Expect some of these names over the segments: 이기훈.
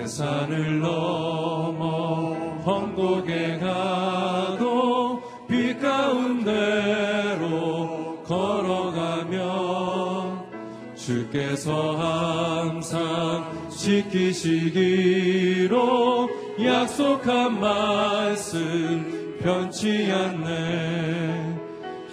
세상을 넘어 험곡에 가도 빛 가운데로 걸어가면 주께서 항상 지키시기로 약속한 말씀 변치 않네.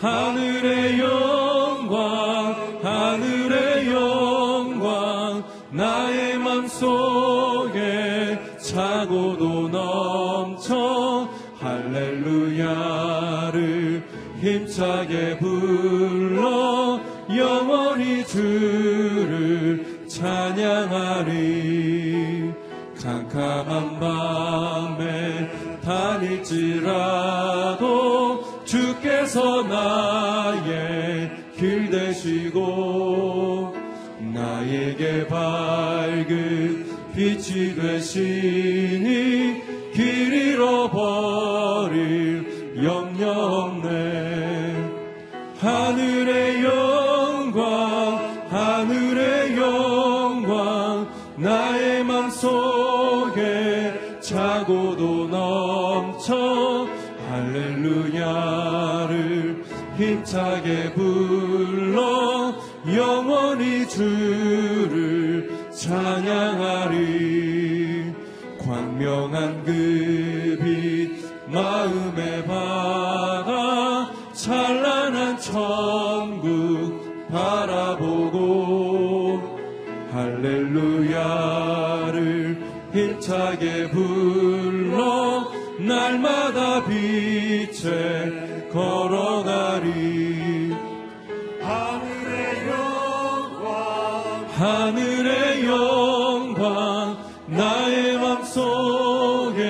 하늘의 영광, 하늘의 영광, 나의 맘속에 차고도 넘쳐. 할렐루야를 힘차게 불러 영원히 주를 찬양하리. 캄캄한 밤에 다닐지라도 주께서 나의 길 되시고 나에게 밝은 빛이 되시니 길 잃어버릴 염려 없네. 하늘의 영광, 하늘의 영광, 나의 맘속에 차고도 넘쳐. 할렐루야를 힘차게 불러 영원히 주를 찬양하리. 광명한 그 빛 마음의 바다 찬란한 천국 바라보고 할렐루야를 힘차게 불러 날마다 빛에 걸어가리. 하늘의 영광, 하늘의 영광, 나의 맘속에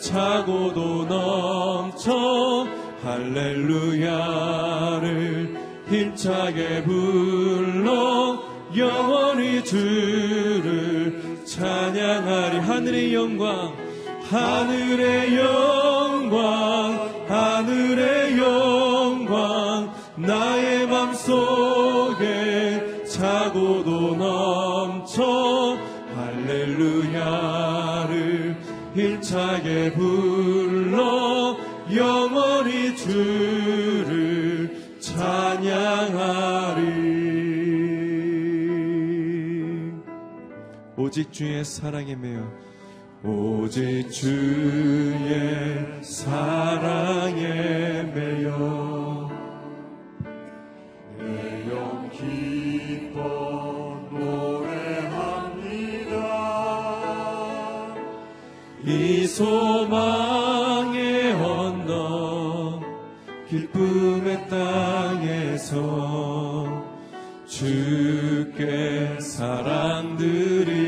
차고도 넘쳐. 할렐루야를 힘차게 불러 영원히 주를 찬양하리. 하늘의 영광, 하늘의 영광, 하늘의 영광, 나의 맘속에 차고도 넘쳐. 할렐루야를 힘차게 불러 영원히 주를 찬양하리. 오직 주의 사랑에 매여, 오직 주의 사랑에 매여 내 영 기뻐 노래합니다. 이 소망의 언덕 기쁨의 땅에서 주께 사랑드립니다.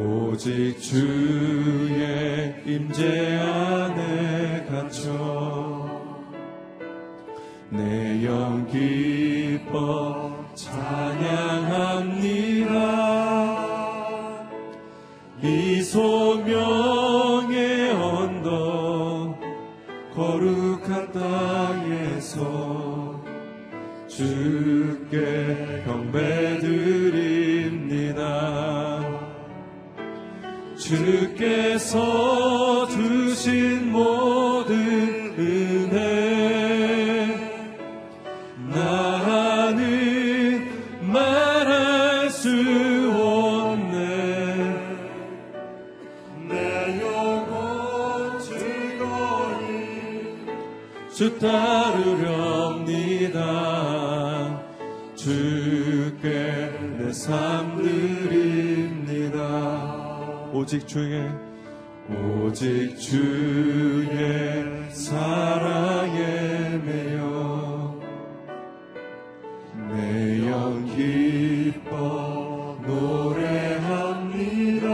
오직 주의 임재 안에 갇혀 내 영 기뻐 찬양합니다. 이 소명의 언덕 거룩한 땅에서 주께 경배드립니다. 주께서 주신 모든 은혜 나는 말할 수 없네. 내 영혼 즐거이 주 따르렵니다. 주께 내 삶 드립니다. 오직 주의 사랑에 매여 내 영 기뻐 노래합니다.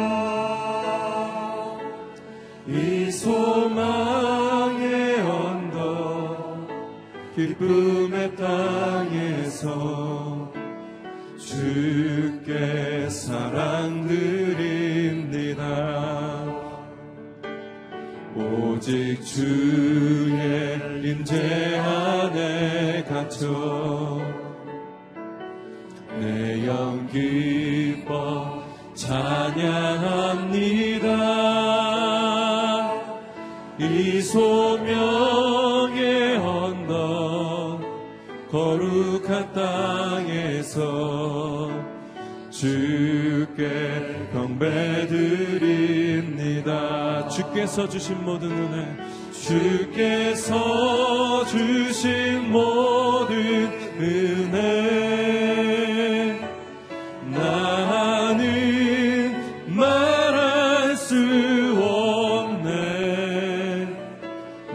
이 소망의 언덕 기쁨의 땅에서 주께 사랑드립니다. 오직 주의 임재 안에 갇혀 내 영기 찬양합니다. 이 소명의 언덕 거룩한 땅에서 주께 경배드립니다. 주께서 주신 모든 은혜, 주께서 주신 모든 은혜 나는 말할 수 없네.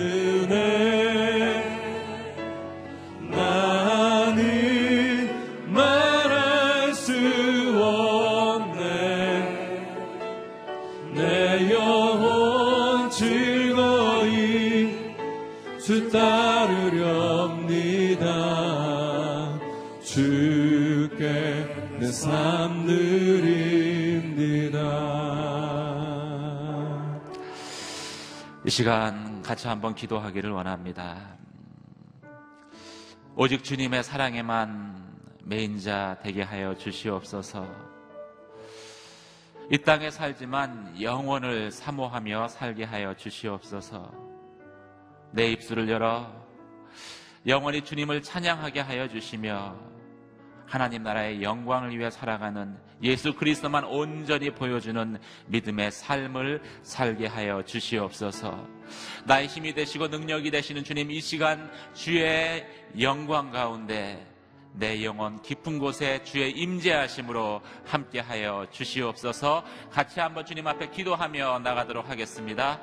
은혜 나는 말할 수 없네. 내 영혼 즐거이 주 따르렵니다. 주께 내 삶 드립니다. 이 시간 같이 한번 기도하기를 원합니다. 오직 주님의 사랑에만 매인 자 되게 하여 주시옵소서. 이 땅에 살지만 영원을 사모하며 살게 하여 주시옵소서. 내 입술을 열어 영원히 주님을 찬양하게 하여 주시며 하나님 나라의 영광을 위해 살아가는 예수 그리스도만 온전히 보여주는 믿음의 삶을 살게 하여 주시옵소서. 나의 힘이 되시고 능력이 되시는 주님, 이 시간 주의 영광 가운데 내 영혼 깊은 곳에 주의 임재하심으로 함께하여 주시옵소서. 같이 한번 주님 앞에 기도하며 나가도록 하겠습니다.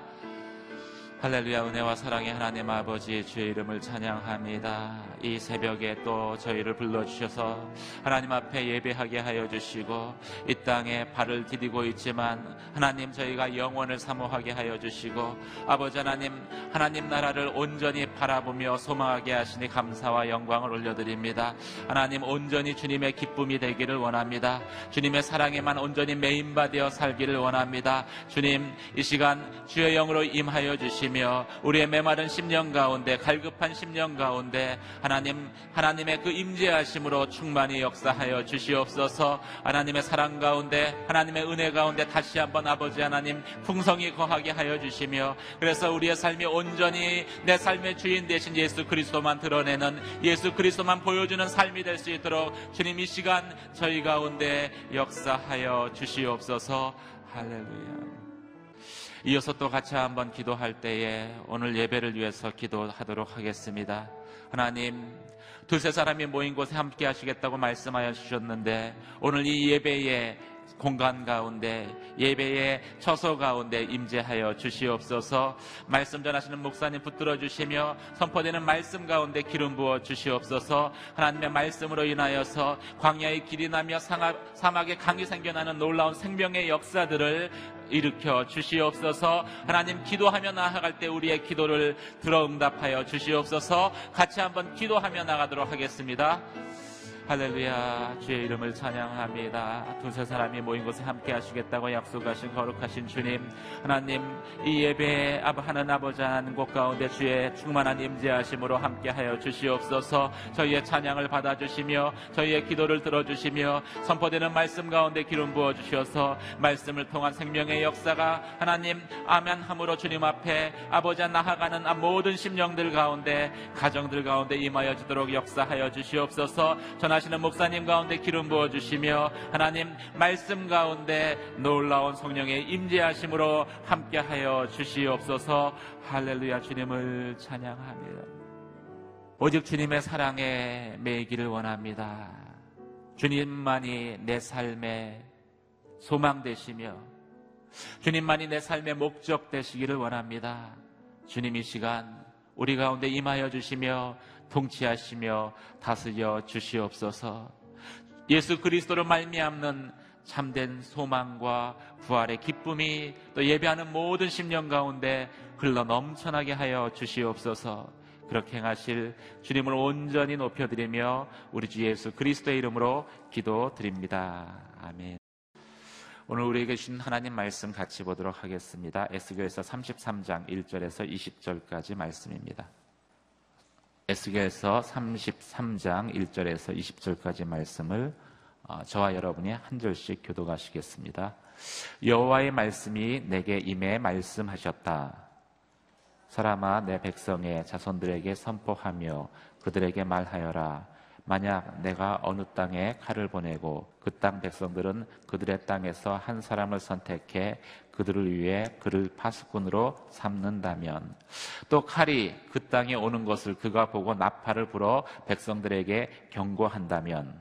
할렐루야. 은혜와 사랑의 하나님 아버지, 주의 이름을 찬양합니다. 이 새벽에 또 저희를 불러주셔서 하나님 앞에 예배하게 하여 주시고, 이 땅에 발을 디디고 있지만 하나님 저희가 영원을 사모하게 하여 주시고, 아버지 하나님, 하나님 나라를 온전히 바라보며 소망하게 하시니 감사와 영광을 올려드립니다. 하나님, 온전히 주님의 기쁨이 되기를 원합니다. 주님의 사랑에만 온전히 매인바되어 살기를 원합니다. 주님, 이 시간 주의 영으로 임하여 주시옵소서. 우리의 메마른 심령 가운데, 갈급한 심령 가운데 하나님, 하나님의 그 임재하심으로 충만히 역사하여 주시옵소서. 하나님의 사랑 가운데, 하나님의 은혜 가운데 다시 한번 아버지 하나님 풍성히 거하게 하여 주시며, 그래서 우리의 삶이 온전히 내 삶의 주인 되신 예수 그리스도만 드러내는, 예수 그리스도만 보여주는 삶이 될 수 있도록 주님, 이 시간 저희 가운데 역사하여 주시옵소서. 할렐루야. 이어서 또 같이 한번 기도할 때에 오늘 예배를 위해서 기도하도록 하겠습니다. 하나님, 두세 사람이 모인 곳에 함께 하시겠다고 말씀하여 주셨는데, 오늘 이 예배에 공간 가운데, 예배의 처소 가운데 임재하여 주시옵소서. 말씀 전하시는 목사님 붙들어 주시며, 선포되는 말씀 가운데 기름 부어 주시옵소서. 하나님의 말씀으로 인하여서 광야의 길이 나며 사막의 강이 생겨나는 놀라운 생명의 역사들을 일으켜 주시옵소서. 하나님, 기도하며 나아갈 때 우리의 기도를 들어 응답하여 주시옵소서. 같이 한번 기도하며 나가도록 하겠습니다. 할렐루야. 주의 이름을 찬양합니다. 두세 사람이 모인 곳에 함께 하시겠다고 약속하신 거룩하신 주님, 하나님, 이 예배에 하는 아버지 하는 곳 가운데 주의 충만한 임재하심으로 함께하여 주시옵소서. 저희의 찬양을 받아주시며, 저희의 기도를 들어주시며, 선포되는 말씀 가운데 기름 부어주셔서 말씀을 통한 생명의 역사가 하나님, 아멘함으로 주님 앞에 아버지 나아가는 모든 심령들 가운데, 가정들 가운데 임하여 주도록 역사하여 주시옵소서. 전하시는 목사님 가운데 기름 부어주시며, 하나님, 말씀 가운데 놀라운 성령의 임재하심으로 함께하여 주시옵소서. 할렐루야. 주님을 찬양합니다. 오직 주님의 사랑에 매이기를 원합니다. 주님만이 내 삶의 소망 되시며, 주님만이 내 삶의 목적 되시기를 원합니다. 주님, 이 시간 우리 가운데 임하여 주시며 통치하시며 다스려 주시옵소서. 예수 그리스도로 말미암는 참된 소망과 부활의 기쁨이 또 예배하는 모든 심령 가운데 흘러 넘쳐나게 하여 주시옵소서. 그렇게 행하실 주님을 온전히 높여드리며 우리 주 예수 그리스도의 이름으로 기도드립니다. 아멘. 오늘 우리에게 주신 하나님 말씀 같이 보도록 하겠습니다. 에스겔서 33장 1절에서 20절까지 말씀입니다. 에스겔서 33장 1절에서 20절까지 말씀을 저와 여러분이 한 절씩 교독하시겠습니다. 여호와의 말씀이 내게 임해 말씀하셨다. 사람아, 내 백성의 자손들에게 선포하며 그들에게 말하여라. 만약 내가 어느 땅에 칼을 보내고 그 땅 백성들은 그들의 땅에서 한 사람을 선택해 그들을 위해 그를 파수꾼으로 삼는다면, 또 칼이 그 땅에 오는 것을 그가 보고 나팔을 불어 백성들에게 경고한다면,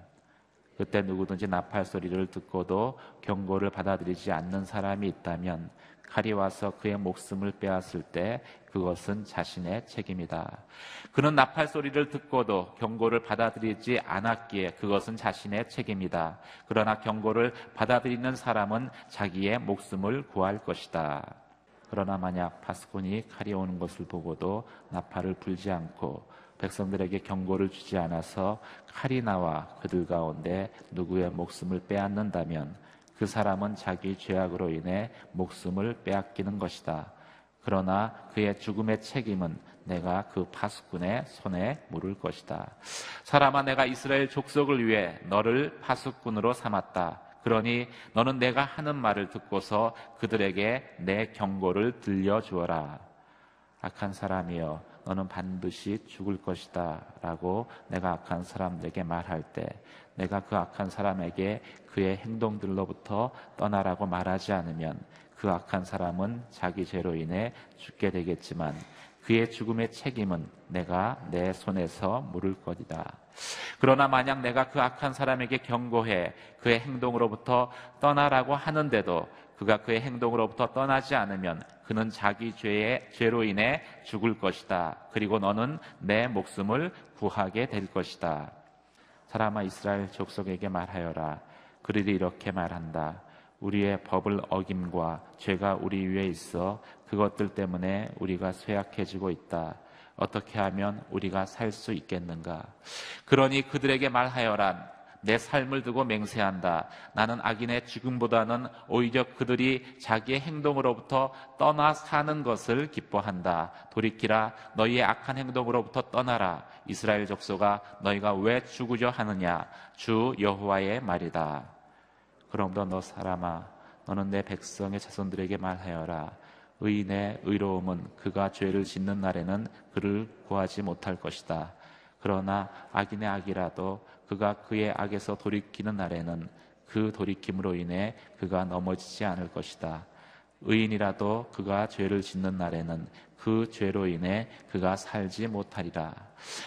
그때 누구든지 나팔 소리를 듣고도 경고를 받아들이지 않는 사람이 있다면 칼이 와서 그의 목숨을 빼앗을 때 그것은 자신의 책임이다. 그는 나팔 소리를 듣고도 경고를 받아들이지 않았기에 그것은 자신의 책임이다. 그러나 경고를 받아들이는 사람은 자기의 목숨을 구할 것이다. 그러나 만약 파수꾼이 칼이 오는 것을 보고도 나팔을 불지 않고 백성들에게 경고를 주지 않아서 칼이 나와 그들 가운데 누구의 목숨을 빼앗는다면 그 사람은 자기 죄악으로 인해 목숨을 빼앗기는 것이다. 그러나 그의 죽음의 책임은 내가 그 파수꾼의 손에 물을 것이다. 사람아, 내가 이스라엘 족속을 위해 너를 파수꾼으로 삼았다. 그러니 너는 내가 하는 말을 듣고서 그들에게 내 경고를 들려주어라. 악한 사람이여, 너는 반드시 죽을 것이다 라고 내가 악한 사람들에게 말할 때 내가 그 악한 사람에게 그의 행동들로부터 떠나라고 말하지 않으면 그 악한 사람은 자기 죄로 인해 죽게 되겠지만 그의 죽음의 책임은 내가 내 손에서 물을 것이다. 그러나 만약 내가 그 악한 사람에게 경고해 그의 행동으로부터 떠나라고 하는데도 그가 그의 행동으로부터 떠나지 않으면 그는 자기 죄로 인해 죽을 것이다. 그리고 너는 내 목숨을 구하게 될 것이다. 사람아, 이스라엘 족속에게 말하여라. 그들이 이렇게 말한다. 우리의 법을 어김과 죄가 우리 위에 있어 그것들 때문에 우리가 쇠약해지고 있다. 어떻게 하면 우리가 살 수 있겠는가? 그러니 그들에게 말하여라. 내 삶을 두고 맹세한다. 나는 악인의 죽음보다는 오히려 그들이 자기의 행동으로부터 떠나 사는 것을 기뻐한다. 돌이키라. 너희의 악한 행동으로부터 떠나라. 이스라엘 족속아, 너희가 왜 죽으려 하느냐? 주 여호와의 말이다. 그러므로 너 사람아, 너는 내 백성의 자손들에게 말하여라. 의인의 의로움은 그가 죄를 짓는 날에는 그를 구하지 못할 것이다. 그러나 악인의 악이라도 그가 그의 악에서 돌이키는 날에는 그 돌이킴으로 인해 그가 넘어지지 않을 것이다. 의인이라도 그가 죄를 짓는 날에는 그 죄로 인해 그가 살지 못하리라.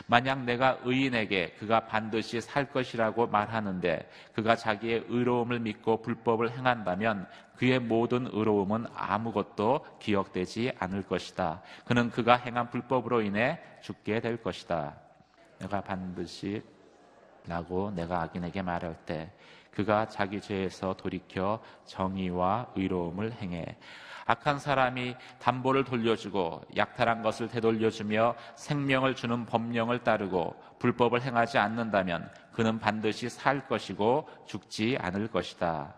만약 내가 의인에게 그가 반드시 살 것이라고 말하는데 그가 자기의 의로움을 믿고 불법을 행한다면 그의 모든 의로움은 아무것도 기억되지 않을 것이다. 그는 그가 행한 불법으로 인해 죽게 될 것이다. 내가 반드시 라고 내가 악인에게 말할 때 그가 자기 죄에서 돌이켜 정의와 의로움을 행해 악한 사람이 담보를 돌려주고 약탈한 것을 되돌려주며 생명을 주는 법령을 따르고 불법을 행하지 않는다면 그는 반드시 살 것이고 죽지 않을 것이다.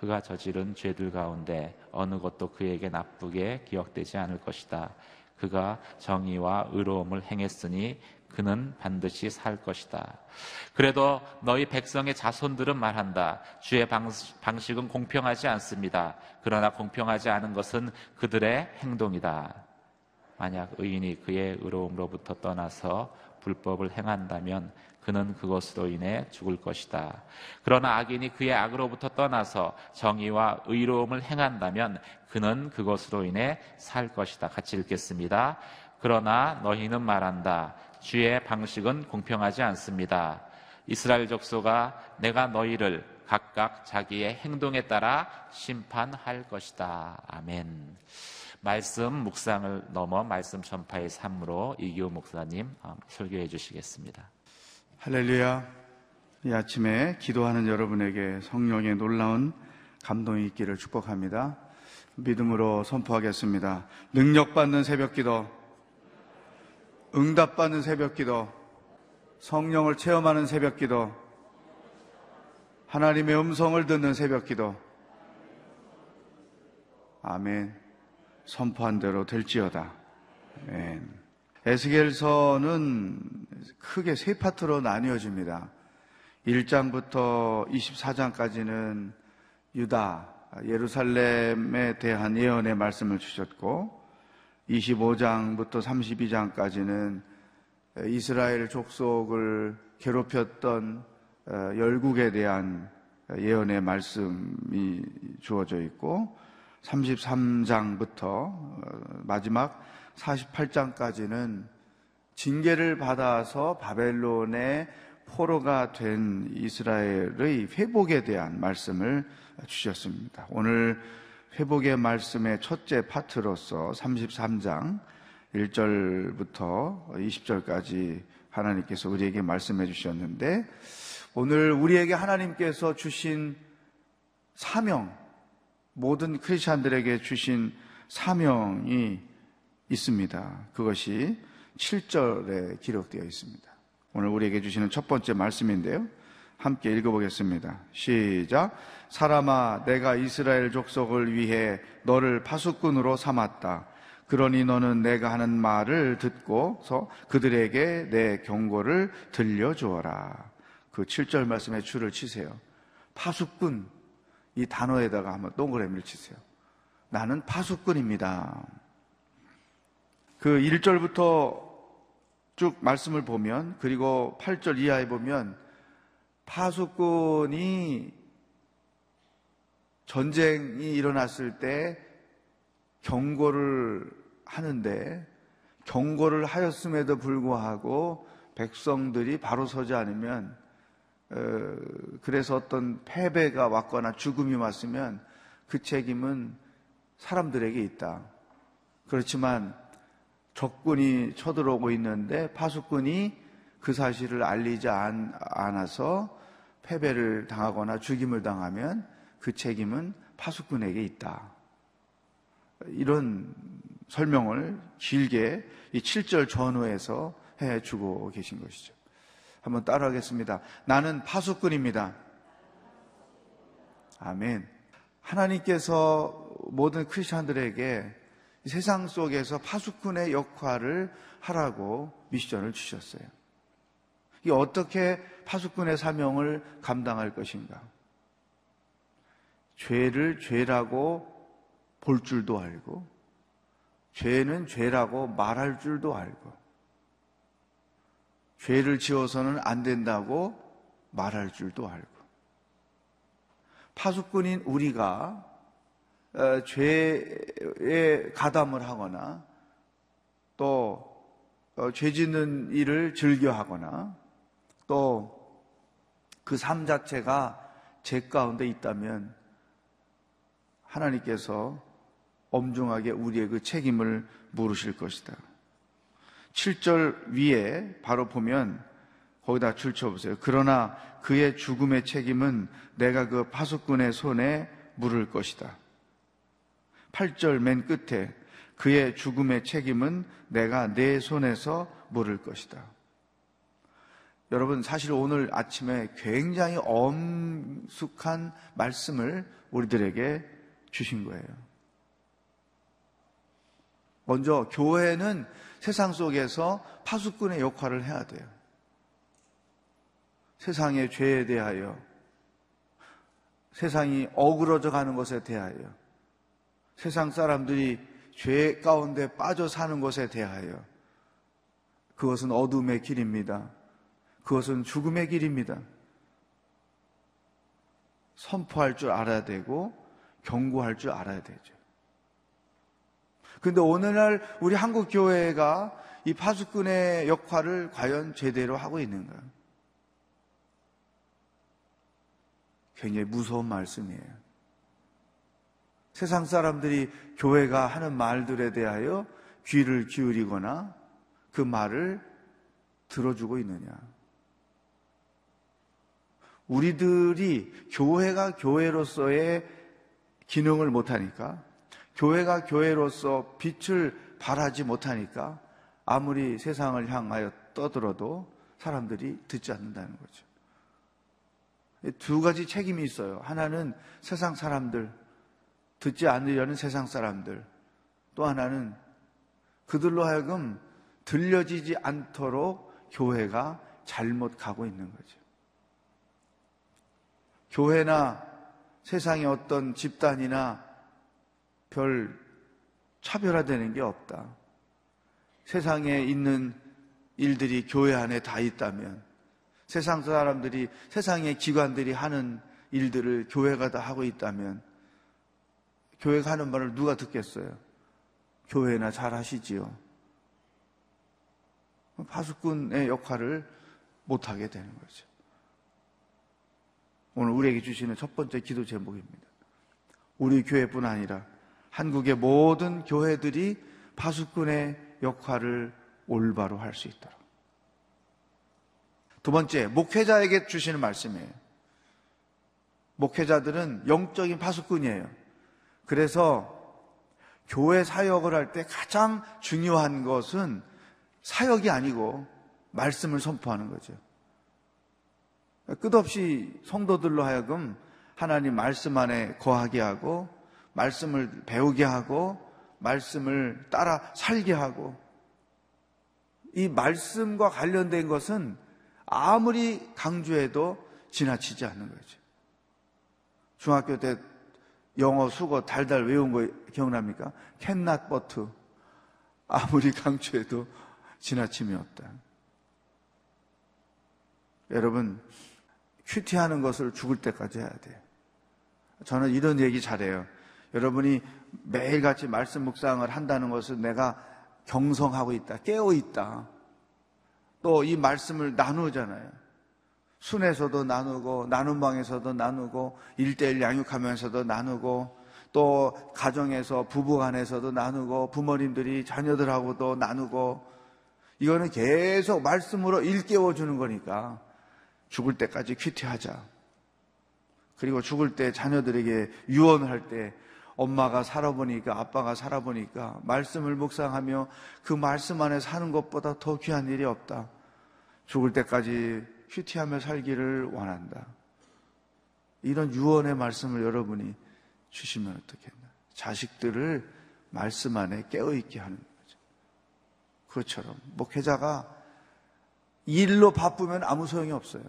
그가 저지른 죄들 가운데 어느 것도 그에게 나쁘게 기억되지 않을 것이다. 그가 정의와 의로움을 행했으니 그는 반드시 살 것이다. 그래도 너희 백성의 자손들은 말한다. 주의 방식은 공평하지 않습니다. 그러나 공평하지 않은 것은 그들의 행동이다. 만약 의인이 그의 의로움으로부터 떠나서 불법을 행한다면 그는 그것으로 인해 죽을 것이다. 그러나 악인이 그의 악으로부터 떠나서 정의와 의로움을 행한다면 그는 그것으로 인해 살 것이다. 같이 읽겠습니다. 그러나 너희는 말한다. 주의 방식은 공평하지 않습니다. 이스라엘 족속아, 내가 너희를 각각 자기의 행동에 따라 심판할 것이다. 아멘. 말씀 묵상을 넘어 말씀 전파의 삶으로 이기훈 목사님 설교해 주시겠습니다. 할렐루야. 이 아침에 기도하는 여러분에게 성령의 놀라운 감동이 있기를 축복합니다. 믿음으로 선포하겠습니다. 능력받는 새벽기도, 응답받는 새벽기도, 성령을 체험하는 새벽기도, 하나님의 음성을 듣는 새벽기도. 아멘. 선포한 대로 될지어다. 아멘. 에스겔서는 크게 세 파트로 나뉘어집니다. 1장부터 24장까지는 유다, 예루살렘에 대한 예언의 말씀을 주셨고, 25장부터 32장까지는 이스라엘 족속을 괴롭혔던 열국에 대한 예언의 말씀이 주어져 있고, 33장부터 마지막 48장까지는 징계를 받아서 바벨론의 포로가 된 이스라엘의 회복에 대한 말씀을 주셨습니다. 오늘 회복의 말씀의 첫째 파트로서 33장 1절부터 20절까지 하나님께서 우리에게 말씀해 주셨는데, 오늘 우리에게 하나님께서 주신 사명, 모든 크리스찬들에게 주신 사명이 있습니다. 그것이 7절에 기록되어 있습니다. 오늘 우리에게 주시는 첫 번째 말씀인데요, 함께 읽어보겠습니다. 시작. 사람아, 내가 이스라엘 족속을 위해 너를 파수꾼으로 삼았다. 그러니 너는 내가 하는 말을 듣고서 그들에게 내 경고를 들려주어라. 그 7절 말씀에 줄을 치세요. 파수꾼, 이 단어에다가 한번 동그라미를 치세요. 나는 파수꾼입니다. 그 1절부터 쭉 말씀을 보면, 그리고 8절 이하에 보면, 파수꾼이 전쟁이 일어났을 때 경고를 하는데, 경고를 하였음에도 불구하고 백성들이 바로 서지 않으면, 그래서 어떤 패배가 왔거나 죽음이 왔으면 그 책임은 사람들에게 있다. 그렇지만 적군이 쳐들어오고 있는데 파수꾼이 그 사실을 알리지 않아서 패배를 당하거나 죽임을 당하면 그 책임은 파수꾼에게 있다. 이런 설명을 길게 이 7절 전후에서 해주고 계신 것이죠. 한번 따라하겠습니다. 나는 파수꾼입니다. 아멘. 하나님께서 모든 크리스찬들에게 세상 속에서 파수꾼의 역할을 하라고 미션을 주셨어요. 이게 어떻게 파수꾼의 사명을 감당할 것인가? 죄를 죄라고 볼 줄도 알고, 죄는 죄라고 말할 줄도 알고, 죄를 지어서는 안 된다고 말할 줄도 알고, 파수꾼인 우리가 죄에 가담을 하거나 또 죄 짓는 일을 즐겨하거나 또 그 삶 자체가 죄 가운데 있다면 하나님께서 엄중하게 우리의 그 책임을 물으실 것이다. 7절 위에 바로 보면, 거기다 줄 쳐보세요. 그러나 그의 죽음의 책임은 내가 그 파수꾼의 손에 물을 것이다. 8절 맨 끝에 그의 죽음의 책임은 내가 내 손에서 물을 것이다. 여러분, 사실 오늘 아침에 굉장히 엄숙한 말씀을 우리들에게 주신 거예요. 먼저 교회는 세상 속에서 파수꾼의 역할을 해야 돼요. 세상의 죄에 대하여, 세상이 어그러져 가는 것에 대하여, 세상 사람들이 죄 가운데 빠져 사는 것에 대하여, 그것은 어둠의 길입니다. 그것은 죽음의 길입니다. 선포할 줄 알아야 되고 경고할 줄 알아야 되죠. 그런데 오늘날 우리 한국 교회가 이 파수꾼의 역할을 과연 제대로 하고 있는가? 굉장히 무서운 말씀이에요. 세상 사람들이 교회가 하는 말들에 대하여 귀를 기울이거나 그 말을 들어주고 있느냐? 우리들이 교회가 교회로서의 기능을 못하니까, 교회가 교회로서 빛을 발하지 못하니까 아무리 세상을 향하여 떠들어도 사람들이 듣지 않는다는 거죠. 두 가지 책임이 있어요. 하나는 세상 사람들, 듣지 않으려는 세상 사람들. 또 하나는 그들로 하여금 들려지지 않도록 교회가 잘못 가고 있는 거죠. 교회나 세상의 어떤 집단이나 별 차별화되는 게 없다. 세상에 있는 일들이 교회 안에 다 있다면, 세상 사람들이, 세상의 기관들이 하는 일들을 교회가 다 하고 있다면 교회가 하는 말을 누가 듣겠어요? 교회나 잘 하시지요. 파수꾼의 역할을 못하게 되는 거죠. 오늘 우리에게 주시는 첫 번째 기도 제목입니다. 우리 교회뿐 아니라 한국의 모든 교회들이 파수꾼의 역할을 올바로 할 수 있도록. 두 번째, 목회자에게 주시는 말씀이에요. 목회자들은 영적인 파수꾼이에요. 그래서 교회 사역을 할 때 가장 중요한 것은 사역이 아니고 말씀을 선포하는 거죠. 끝없이 성도들로 하여금 하나님 말씀 안에 거하게 하고, 말씀을 배우게 하고, 말씀을 따라 살게 하고, 이 말씀과 관련된 것은 아무리 강조해도 지나치지 않는 거죠. 중학교 때 영어 수거 달달 외운 거 기억납니까? Cannot but. 아무리 강조해도 지나침이 없다. 여러분, 큐티하는 것을 죽을 때까지 해야 돼요. 저는 이런 얘기 잘해요. 여러분이 매일같이 말씀 묵상을 한다는 것은 내가 경성하고 있다, 깨어있다. 또 이 말씀을 나누잖아요. 순에서도 나누고, 나눔방에서도 나누고, 1:1 양육하면서도 나누고, 또 가정에서, 부부간에서도 나누고, 부모님들이 자녀들하고도 나누고. 이거는 계속 말씀으로 일깨워주는 거니까 죽을 때까지 큐티하자. 그리고 죽을 때 자녀들에게 유언할 때, 엄마가 살아보니까, 아빠가 살아보니까 말씀을 묵상하며 그 말씀 안에 사는 것보다 더 귀한 일이 없다. 죽을 때까지 큐티하며 살기를 원한다. 이런 유언의 말씀을 여러분이 주시면 어떻겠나. 자식들을 말씀 안에 깨어있게 하는 거죠. 그것처럼 목회자가 일로 바쁘면 아무 소용이 없어요.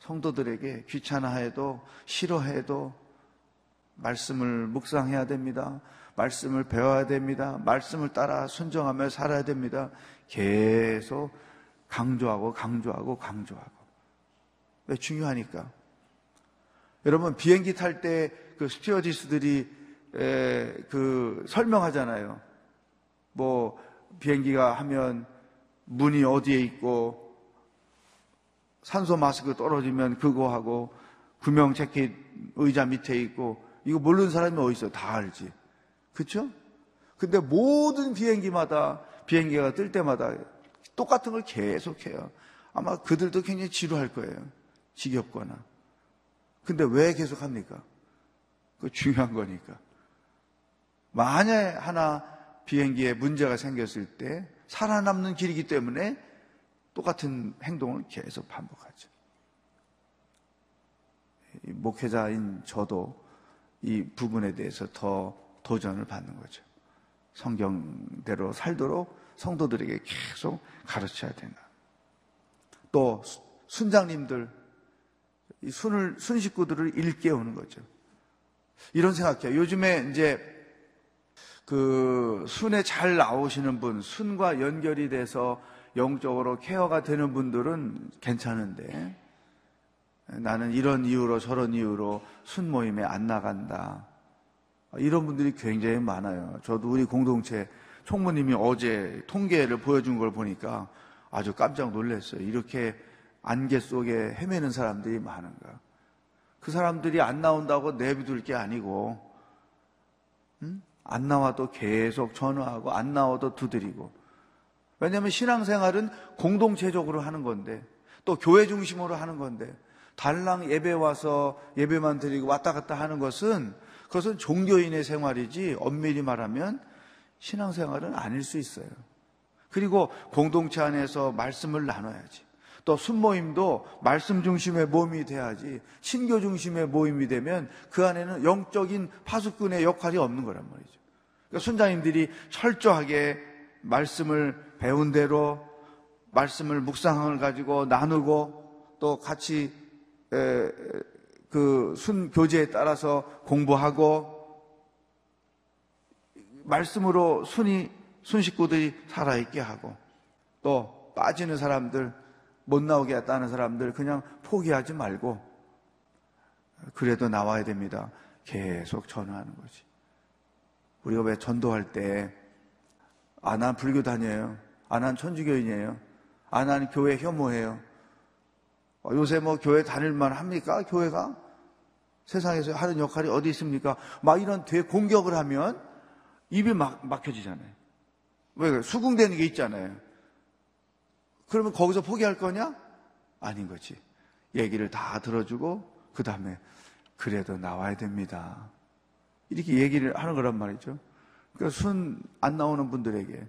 성도들에게 귀찮아해도 싫어해도 말씀을 묵상해야 됩니다. 말씀을 배워야 됩니다. 말씀을 따라 순종하며 살아야 됩니다. 계속 강조하고 강조하고 강조하고. 왜? 중요하니까. 여러분, 비행기 탈 때 그 스튜어디스들이 그 설명하잖아요. 뭐 비행기가 하면 문이 어디에 있고, 산소 마스크 떨어지면 그거 하고, 구명 재킷 의자 밑에 있고. 이거 모르는 사람이 어디 있어? 다 알지. 그렇죠? 근데 모든 비행기마다, 비행기가 뜰 때마다 똑같은 걸 계속해요. 아마 그들도 굉장히 지루할 거예요. 지겹거나. 근데 왜 계속합니까? 그거 중요한 거니까. 만약에 하나 비행기에 문제가 생겼을 때 살아남는 길이기 때문에 똑같은 행동을 계속 반복하죠. 목회자인 저도 이 부분에 대해서 더 도전을 받는 거죠. 성경대로 살도록 성도들에게 계속 가르쳐야 된다. 또 순장님들, 이 순식구들을 일깨우는 거죠. 이런 생각해요. 요즘에 이제 그 순에 잘 나오시는 분, 순과 연결이 돼서 영적으로 케어가 되는 분들은 괜찮은데, 나는 이런 이유로 저런 이유로 순 모임에 안 나간다, 이런 분들이 굉장히 많아요. 저도 우리 공동체 총무님이 어제 통계를 보여준 걸 보니까 아주 깜짝 놀랐어요. 이렇게 안개 속에 헤매는 사람들이 많은가. 그 사람들이 안 나온다고 내비둘 게 아니고, 안 나와도 계속 전화하고, 안 나와도 두드리고. 왜냐하면 신앙생활은 공동체적으로 하는 건데, 또 교회 중심으로 하는 건데, 달랑 예배 와서 예배만 드리고 왔다 갔다 하는 것은, 그것은 종교인의 생활이지 엄밀히 말하면 신앙생활은 아닐 수 있어요. 그리고 공동체 안에서 말씀을 나눠야지. 또 순모임도 말씀 중심의 모임이 돼야지. 신교 중심의 모임이 되면 그 안에는 영적인 파수꾼의 역할이 없는 거란 말이죠. 그러니까 순장님들이 철저하게 말씀을 배운 대로 말씀을 묵상을 가지고 나누고 또 같이 그 순교제에 따라서 공부하고 말씀으로 순식구들이 살아있게 하고 또 빠지는 사람들 못 나오게 했다는 사람들 그냥 포기하지 말고 그래도 나와야 됩니다. 계속 전화하는 거지. 우리가 왜 전도할 때 아, 난 불교 다녀요. 아, 난 천주교인이에요. 아, 난 교회 혐오해요. 요새 뭐 교회 다닐만 합니까? 교회가? 세상에서 하는 역할이 어디 있습니까? 막 이런 대공격을 하면 입이 막혀지잖아요. 왜? 수긍되는 게 있잖아요. 그러면 거기서 포기할 거냐? 아닌 거지. 얘기를 다 들어주고 그 다음에 그래도 나와야 됩니다. 이렇게 얘기를 하는 거란 말이죠. 그러니까 순 안 나오는 분들에게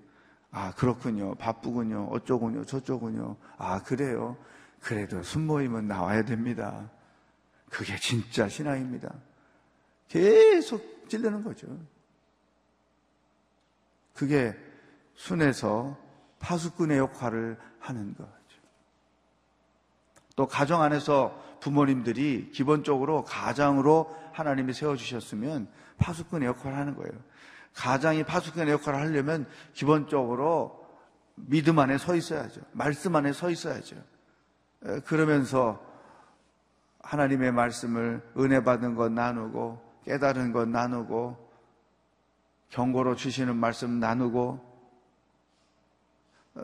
아 그렇군요. 바쁘군요. 어쩌군요. 저쩌군요. 아 그래요. 그래도 순모임은 나와야 됩니다. 그게 진짜 신앙입니다. 계속 찔리는 거죠. 그게 순에서 파수꾼의 역할을 하는 거죠. 또 가정 안에서 부모님들이 기본적으로 가장으로 하나님이 세워주셨으면 파수꾼의 역할을 하는 거예요. 가장이 파수꾼의 역할을 하려면 기본적으로 믿음 안에 서 있어야죠. 말씀 안에 서 있어야죠. 그러면서 하나님의 말씀을 은혜 받은 것 나누고 깨달은 것 나누고 경고로 주시는 말씀 나누고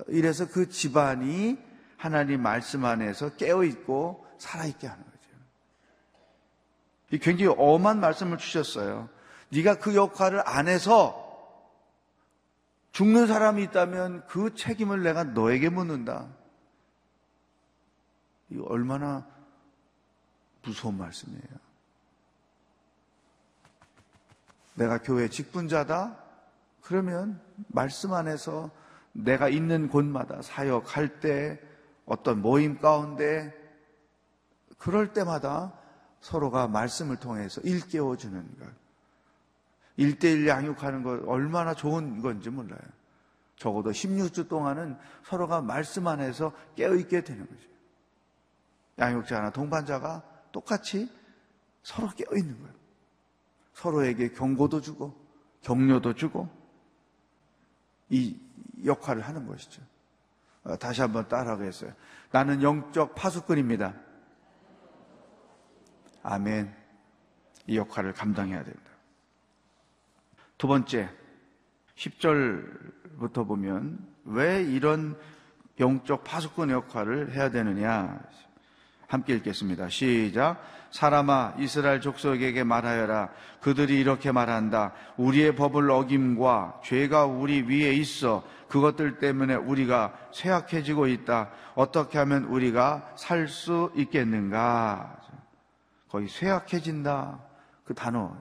이래서 그 집안이 하나님 말씀 안에서 깨어있고 살아있게 하는 거죠. 굉장히 엄한 말씀을 주셨어요. 네가 그 역할을 안 해서 죽는 사람이 있다면 그 책임을 내가 너에게 묻는다. 이거 얼마나 무서운 말씀이에요. 내가 교회 직분자다? 그러면 말씀 안에서 내가 있는 곳마다 사역할 때 어떤 모임 가운데 그럴 때마다 서로가 말씀을 통해서 일깨워주는 것 1대1 양육하는 것 얼마나 좋은 건지 몰라요. 적어도 16주 동안은 서로가 말씀 안에서 깨어있게 되는 거죠. 양육자나 동반자가 똑같이 서로 깨어있는 거예요. 서로에게 경고도 주고 격려도 주고 이 역할을 하는 것이죠. 다시 한번 따라하겠어요. 나는 영적 파수꾼입니다. 아멘. 이 역할을 감당해야 됩니다. 두 번째, 10절부터 보면 왜 이런 영적 파수꾼 역할을 해야 되느냐 함께 읽겠습니다. 시작. 사람아 이스라엘 족속에게 말하여라. 그들이 이렇게 말한다. 우리의 법을 어김과 죄가 우리 위에 있어 그것들 때문에 우리가 쇠약해지고 있다. 어떻게 하면 우리가 살 수 있겠는가. 거의 쇠약해진다 그 단어.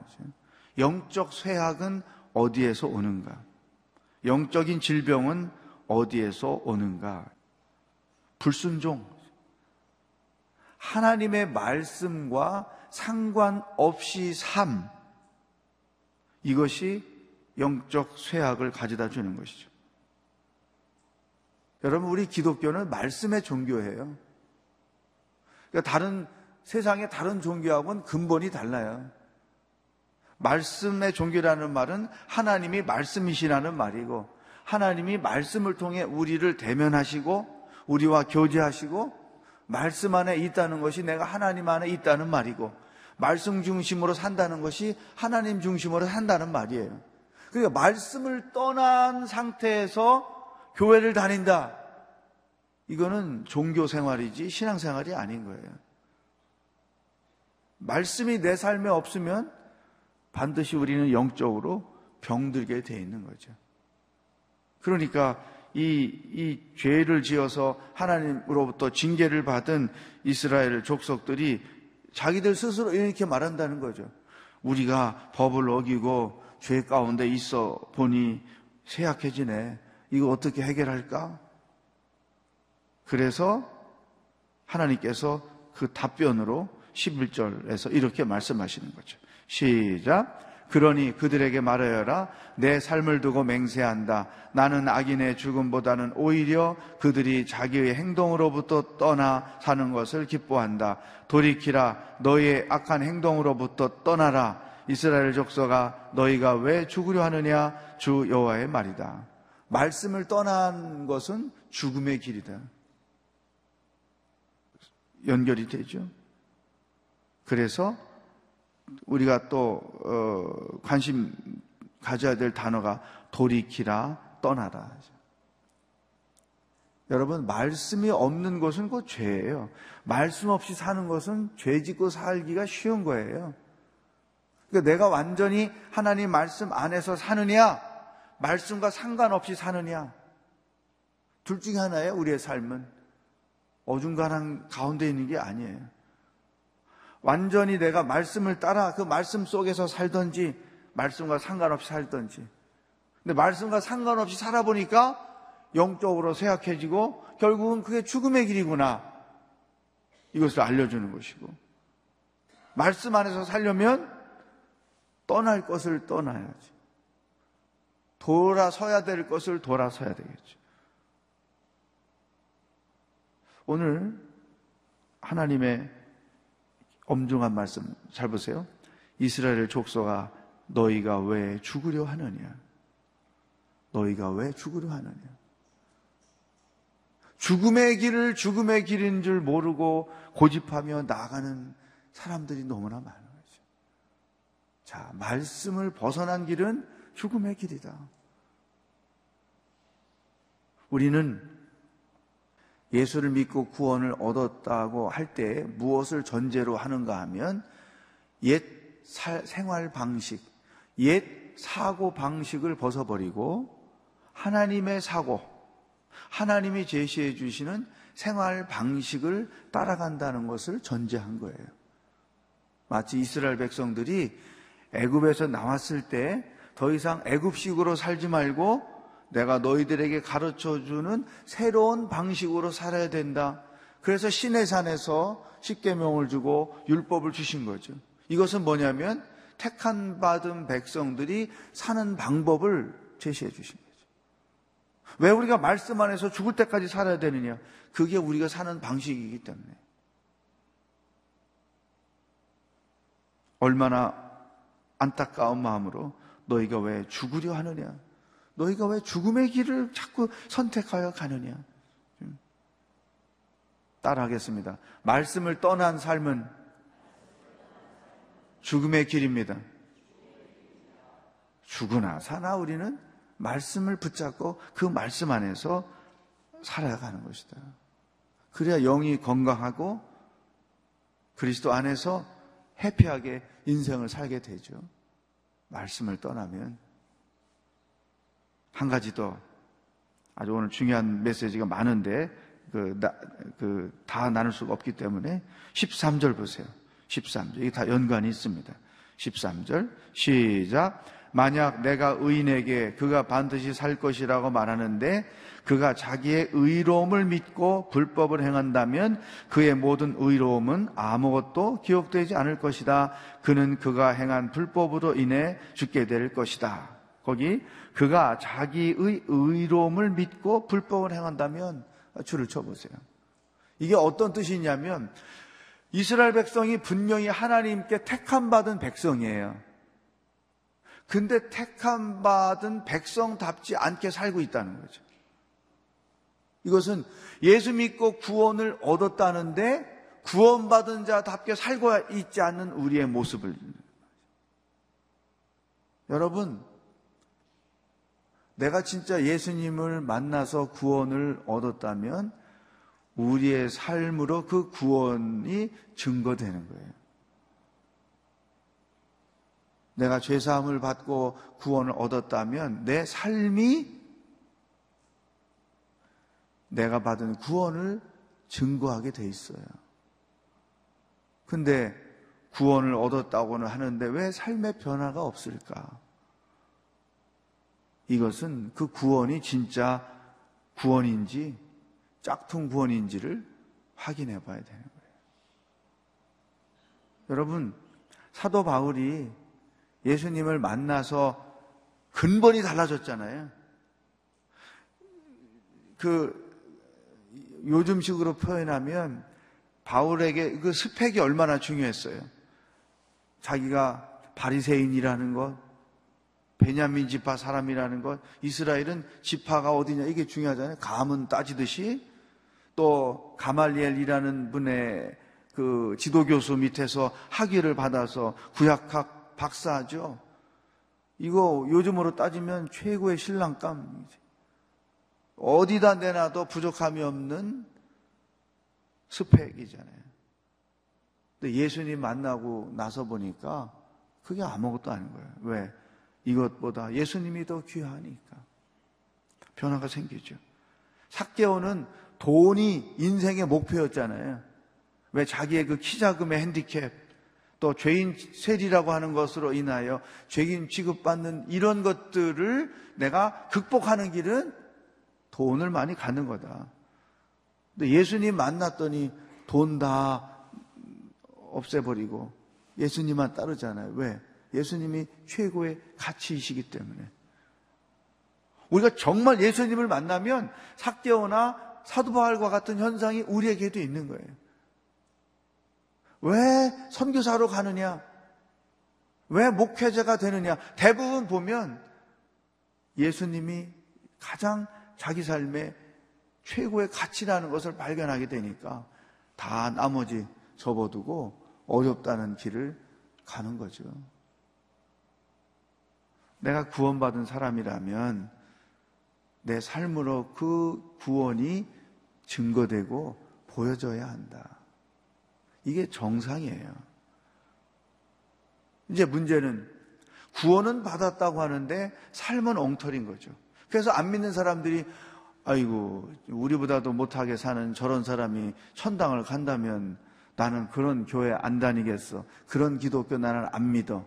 영적 쇠약은 어디에서 오는가. 영적인 질병은 어디에서 오는가. 불순종, 하나님의 말씀과 상관없이 삶, 이것이 영적 쇠약을 가져다 주는 것이죠. 여러분, 우리 기독교는 말씀의 종교예요. 그러니까 다른 세상의 다른 종교하고는 근본이 달라요. 말씀의 종교라는 말은 하나님이 말씀이시라는 말이고 하나님이 말씀을 통해 우리를 대면하시고 우리와 교제하시고 말씀 안에 있다는 것이 내가 하나님 안에 있다는 말이고 말씀 중심으로 산다는 것이 하나님 중심으로 산다는 말이에요. 그러니까 말씀을 떠난 상태에서 교회를 다닌다. 이거는 종교 생활이지 신앙 생활이 아닌 거예요. 말씀이 내 삶에 없으면 반드시 우리는 영적으로 병들게 돼 있는 거죠. 그러니까 이 죄를 지어서 하나님으로부터 징계를 받은 이스라엘 족속들이 자기들 스스로 이렇게 말한다는 거죠. 우리가 법을 어기고 죄 가운데 있어 보니 쇠약해지네. 이거 어떻게 해결할까? 그래서 하나님께서 그 답변으로 11절에서 이렇게 말씀하시는 거죠. 시작! 그러니 그들에게 말하여라. 내 삶을 두고 맹세한다. 나는 악인의 죽음보다는 오히려 그들이 자기의 행동으로부터 떠나 사는 것을 기뻐한다. 돌이키라. 너희의 악한 행동으로부터 떠나라. 이스라엘 족속아, 너희가 왜 죽으려 하느냐? 주 여호와의 말이다. 말씀을 떠난 것은 죽음의 길이다. 연결이 되죠. 그래서 우리가 또 관심 가져야 될 단어가 돌이키라, 떠나라. 여러분, 말씀이 없는 것은 곧 죄예요. 말씀 없이 사는 것은 죄 짓고 살기가 쉬운 거예요. 그러니까 내가 완전히 하나님 말씀 안에서 사느냐, 말씀과 상관없이 사느냐, 둘 중에 하나예요. 우리의 삶은 어중간한 가운데 있는 게 아니에요. 완전히 내가 말씀을 따라 그 말씀 속에서 살든지 말씀과 상관없이 살든지. 근데 말씀과 상관없이 살아보니까 영적으로 쇠약해지고 결국은 그게 죽음의 길이구나, 이것을 알려주는 것이고, 말씀 안에서 살려면 떠날 것을 떠나야지, 돌아서야 될 것을 돌아서야 되겠죠. 오늘 하나님의 엄중한 말씀 잘 보세요. 이스라엘 족속아, 너희가 왜 죽으려 하느냐? 너희가 왜 죽으려 하느냐? 죽음의 길을 죽음의 길인 줄 모르고 고집하며 나아가는 사람들이 너무나 많은 거죠. 자, 말씀을 벗어난 길은 죽음의 길이다. 우리는 예수를 믿고 구원을 얻었다고 할 때 무엇을 전제로 하는가 하면 옛 생활 방식, 옛 사고 방식을 벗어버리고 하나님의 사고, 하나님이 제시해 주시는 생활 방식을 따라간다는 것을 전제한 거예요. 마치 이스라엘 백성들이 애굽에서 나왔을 때 더 이상 애굽식으로 살지 말고 내가 너희들에게 가르쳐주는 새로운 방식으로 살아야 된다. 그래서 시내산에서 십계명을 주고 율법을 주신 거죠. 이것은 뭐냐면 택한 받은 백성들이 사는 방법을 제시해 주신 거죠. 왜 우리가 말씀 안에서 죽을 때까지 살아야 되느냐? 그게 우리가 사는 방식이기 때문에. 얼마나 안타까운 마음으로 너희가 왜 죽으려 하느냐? 너희가 왜 죽음의 길을 자꾸 선택하여 가느냐? 따라하겠습니다. 말씀을 떠난 삶은 죽음의 길입니다. 죽으나 사나 우리는 말씀을 붙잡고 그 말씀 안에서 살아가는 것이다. 그래야 영이 건강하고 그리스도 안에서 해피하게 인생을 살게 되죠. 말씀을 떠나면. 한 가지 더, 아주 오늘 중요한 메시지가 많은데 다 나눌 수가 없기 때문에 13절 보세요. 13절, 이게 다 연관이 있습니다. 13절 시작. 만약 내가 의인에게 그가 반드시 살 것이라고 말하는데 그가 자기의 의로움을 믿고 불법을 행한다면 그의 모든 의로움은 아무것도 기억되지 않을 것이다. 그는 그가 행한 불법으로 인해 죽게 될 것이다. 거기 그가 자기의 의로움을 믿고 불법을 행한다면, 줄을 쳐보세요. 이게 어떤 뜻이냐면 이스라엘 백성이 분명히 하나님께 택함받은 백성이에요. 근데 택함받은 백성답지 않게 살고 있다는 거죠. 이것은 예수 믿고 구원을 얻었다는데 구원받은 자답게 살고 있지 않는 우리의 모습을. 여러분, 내가 진짜 예수님을 만나서 구원을 얻었다면 우리의 삶으로 그 구원이 증거되는 거예요. 내가 죄사함을 받고 구원을 얻었다면 내 삶이 내가 받은 구원을 증거하게 돼 있어요. 근데 구원을 얻었다고는 하는데 왜 삶의 변화가 없을까? 이것은 그 구원이 진짜 구원인지 짝퉁 구원인지를 확인해 봐야 되는 거예요. 여러분, 사도 바울이 예수님을 만나서 근본이 달라졌잖아요. 그 요즘식으로 표현하면 바울에게 그 스펙이 얼마나 중요했어요. 자기가 바리새인이라는 것, 베냐민 지파 사람이라는 것, 이스라엘은 지파가 어디냐 이게 중요하잖아요. 감은 따지듯이. 또 가말리엘이라는 분의 그 지도교수 밑에서 학위를 받아서 구약학 박사죠. 이거 요즘으로 따지면 최고의 신랑감이지. 어디다 내놔도 부족함이 없는 스펙이잖아요. 근데 예수님 만나고 나서 보니까 그게 아무것도 아닌 거예요. 왜? 이것보다 예수님이 더 귀하니까. 변화가 생기죠. 삭개오는 돈이 인생의 목표였잖아요. 왜? 자기의 그 키 작음의 핸디캡, 또 죄인 세리라고 하는 것으로 인하여 죄인 취급받는 이런 것들을 내가 극복하는 길은 돈을 많이 갖는 거다. 근데 예수님 만났더니 돈 다 없애버리고 예수님만 따르잖아요. 왜? 예수님이 최고의 가치이시기 때문에. 우리가 정말 예수님을 만나면 삭개오나 사도바울과 같은 현상이 우리에게도 있는 거예요. 왜 선교사로 가느냐? 왜 목회자가 되느냐? 대부분 보면 예수님이 가장 자기 삶의 최고의 가치라는 것을 발견하게 되니까 다 나머지 접어두고 어렵다는 길을 가는 거죠. 내가 구원받은 사람이라면 내 삶으로 그 구원이 증거되고 보여져야 한다. 이게 정상이에요. 이제 문제는 구원은 받았다고 하는데 삶은 엉터리인 거죠. 그래서 안 믿는 사람들이 아이고 우리보다도 못하게 사는 저런 사람이 천당을 간다면 나는 그런 교회 안 다니겠어. 그런 기독교 나는 안 믿어.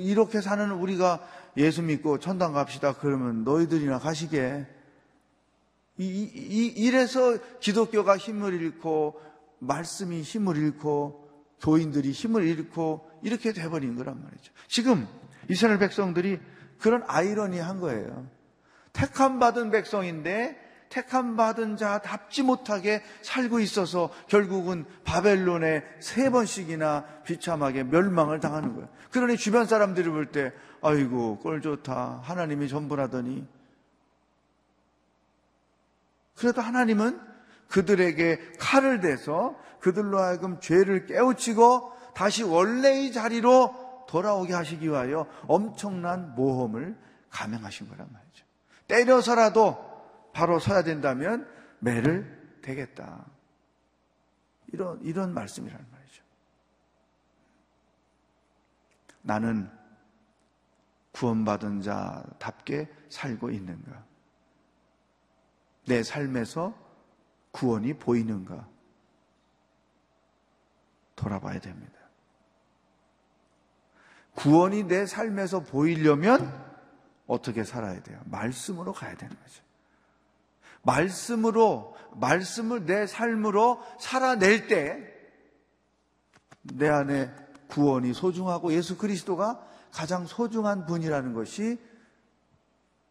이렇게 사는 우리가 예수 믿고 천당 갑시다 그러면 너희들이나 가시게. 이래서 기독교가 힘을 잃고 말씀이 힘을 잃고 교인들이 힘을 잃고 이렇게 돼버린 거란 말이죠. 지금 이스라엘 백성들이 그런 아이러니한 거예요. 택함 받은 백성인데 택함 받은 자답지 못하게 살고 있어서 결국은 바벨론에 3번씩이나 비참하게 멸망을 당하는 거예요. 그러니 주변 사람들이 볼 때 아이고 꼴 좋다, 하나님이 전부라더니. 그래도 하나님은 그들에게 칼을 대서 그들로 하여금 죄를 깨우치고 다시 원래의 자리로 돌아오게 하시기 위하여 엄청난 모험을 감행하신 거란 말이죠. 때려서라도 바로 서야 된다면 매를 대겠다. 이런 말씀이란 말이죠. 나는 구원받은 자답게 살고 있는가? 내 삶에서 구원이 보이는가? 돌아봐야 됩니다. 구원이 내 삶에서 보이려면 어떻게 살아야 돼요? 말씀으로 가야 되는 거죠. 말씀을 내 삶으로 살아낼 때 내 안에 구원이 소중하고 예수 그리스도가 가장 소중한 분이라는 것이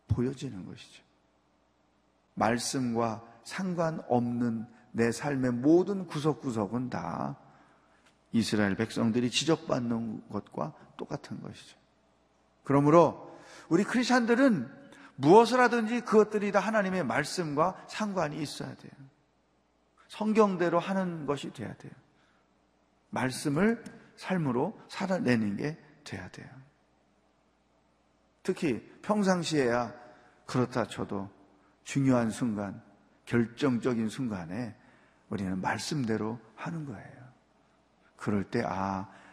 보여지는 것이죠. 말씀과 상관없는 내 삶의 모든 구석구석은 다 이스라엘 백성들이 지적받는 것과 똑같은 것이죠. 그러므로 우리 크리스천들은 무엇을 하든지 그것들이 다 하나님의 말씀과 상관이 있어야 돼요. 성경대로 하는 것이 돼야 돼요. 말씀을 삶으로 살아내는 게 돼야 돼요. 특히 평상시에야 그렇다 쳐도 중요한 순간, 결정적인 순간에 우리는 말씀대로 하는 거예요. 그럴 때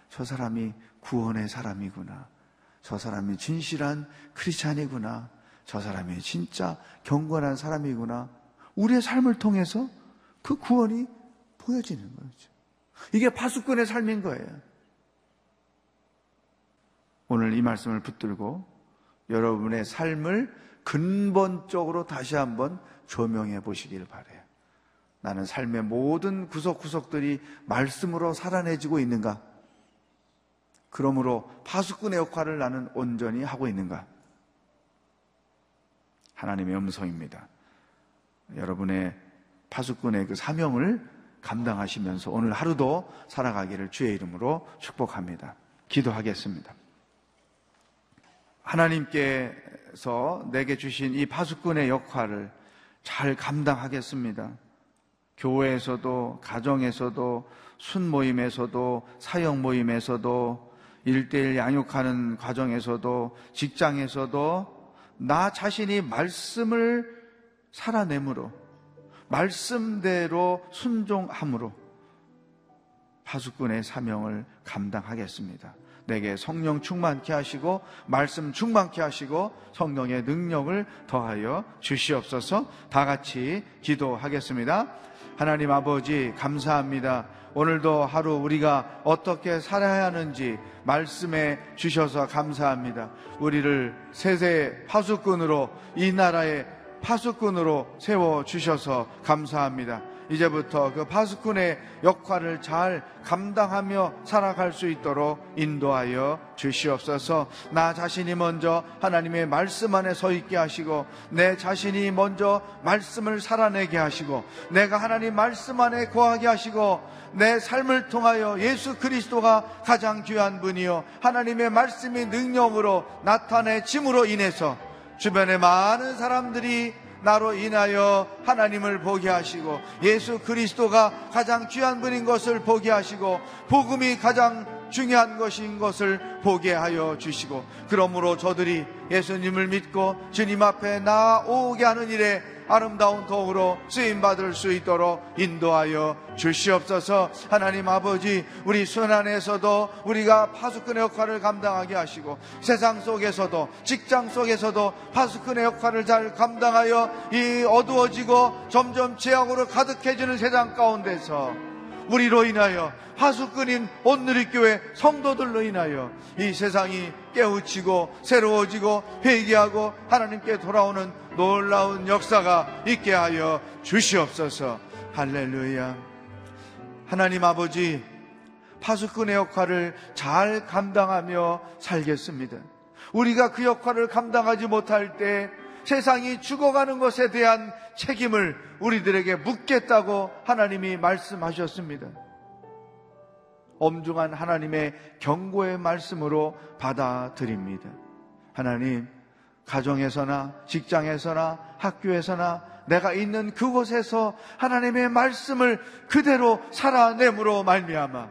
저 사람이 구원의 사람이구나. 저 사람이 진실한 크리스찬이구나. 저 사람이 진짜 경건한 사람이구나. 우리의 삶을 통해서 그 구원이 보여지는 거죠. 이게 파수꾼의 삶인 거예요. 오늘 이 말씀을 붙들고 여러분의 삶을 근본적으로 다시 한번 조명해 보시길 바래요. 나는 삶의 모든 구석구석들이 말씀으로 살아내지고 있는가? 그러므로 파수꾼의 역할을 나는 온전히 하고 있는가? 하나님의 음성입니다. 여러분의 파수꾼의 그 사명을 감당하시면서 오늘 하루도 살아가기를 주의 이름으로 축복합니다. 기도하겠습니다. 하나님께서 내게 주신 이 파수꾼의 역할을 잘 감당하겠습니다. 교회에서도, 가정에서도, 순모임에서도, 사역모임에서도, 1:1 양육하는 과정에서도, 직장에서도 나 자신이 말씀을 살아내므로, 말씀대로 순종함으로 파수꾼의 사명을 감당하겠습니다. 내게 성령 충만케 하시고 말씀 충만케 하시고 성령의 능력을 더하여 주시옵소서. 다 같이 기도하겠습니다. 하나님 아버지, 감사합니다. 오늘도 하루 우리가 어떻게 살아야 하는지 말씀해 주셔서 감사합니다. 우리를 세세의 파수꾼으로, 이 나라의 파수꾼으로 세워주셔서 감사합니다. 이제부터 그 파수꾼의 역할을 잘 감당하며 살아갈 수 있도록 인도하여 주시옵소서. 나 자신이 먼저 하나님의 말씀 안에 서 있게 하시고, 내 자신이 먼저 말씀을 살아내게 하시고, 내가 하나님 말씀 안에 거하게 하시고, 내 삶을 통하여 예수 그리스도가 가장 귀한 분이요 하나님의 말씀이 능력으로 나타내짐으로 인해서 주변의 많은 사람들이 나로 인하여 하나님을 보게 하시고, 예수 그리스도가 가장 귀한 분인 것을 보게 하시고, 복음이 가장 중요한 것인 것을 보게 하여 주시고, 그러므로 저들이 예수님을 믿고 주님 앞에 나아오게 하는 일에 아름다운 도구로 쓰임받을 수 있도록 인도하여 주시옵소서. 하나님 아버지, 우리 순환에서도 우리가 파수꾼의 역할을 감당하게 하시고, 세상 속에서도, 직장 속에서도 파수꾼의 역할을 잘 감당하여 이 어두워지고 점점 죄악으로 가득해지는 세상 가운데서 우리로 인하여, 파수꾼인 온누리교회 성도들로 인하여 이 세상이 깨우치고 새로워지고 회개하고 하나님께 돌아오는 놀라운 역사가 있게 하여 주시옵소서. 할렐루야. 하나님 아버지, 파수꾼의 역할을 잘 감당하며 살겠습니다. 우리가 그 역할을 감당하지 못할 때 세상이 죽어가는 것에 대한 책임을 우리들에게 묻겠다고 하나님이 말씀하셨습니다. 엄중한 하나님의 경고의 말씀으로 받아들입니다. 하나님, 가정에서나 직장에서나 학교에서나 내가 있는 그곳에서 하나님의 말씀을 그대로 살아내므로 말미암아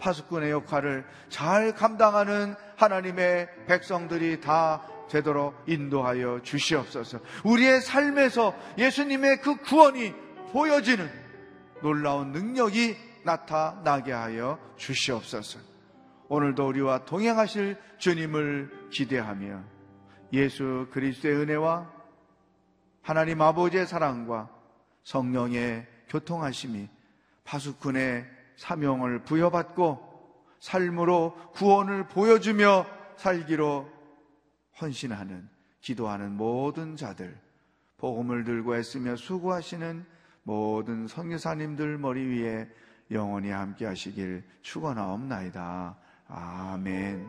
파수꾼의 역할을 잘 감당하는 하나님의 백성들이 다 되도록 인도하여 주시옵소서. 우리의 삶에서 예수님의 그 구원이 보여지는 놀라운 능력이 나타나게 하여 주시옵소서. 오늘도 우리와 동행하실 주님을 기대하며 예수 그리스도의 은혜와 하나님 아버지의 사랑과 성령의 교통하심이 파수꾼의 사명을 부여받고 삶으로 구원을 보여주며 살기로 헌신하는, 기도하는 모든 자들, 복음을 들고 애쓰며 수고하시는 모든 선교사님들 머리 위에 영원히 함께 하시길 축원하옵나이다. 아멘.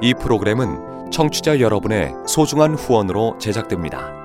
이 프로그램은 청취자 여러분의 소중한 후원으로 제작됩니다.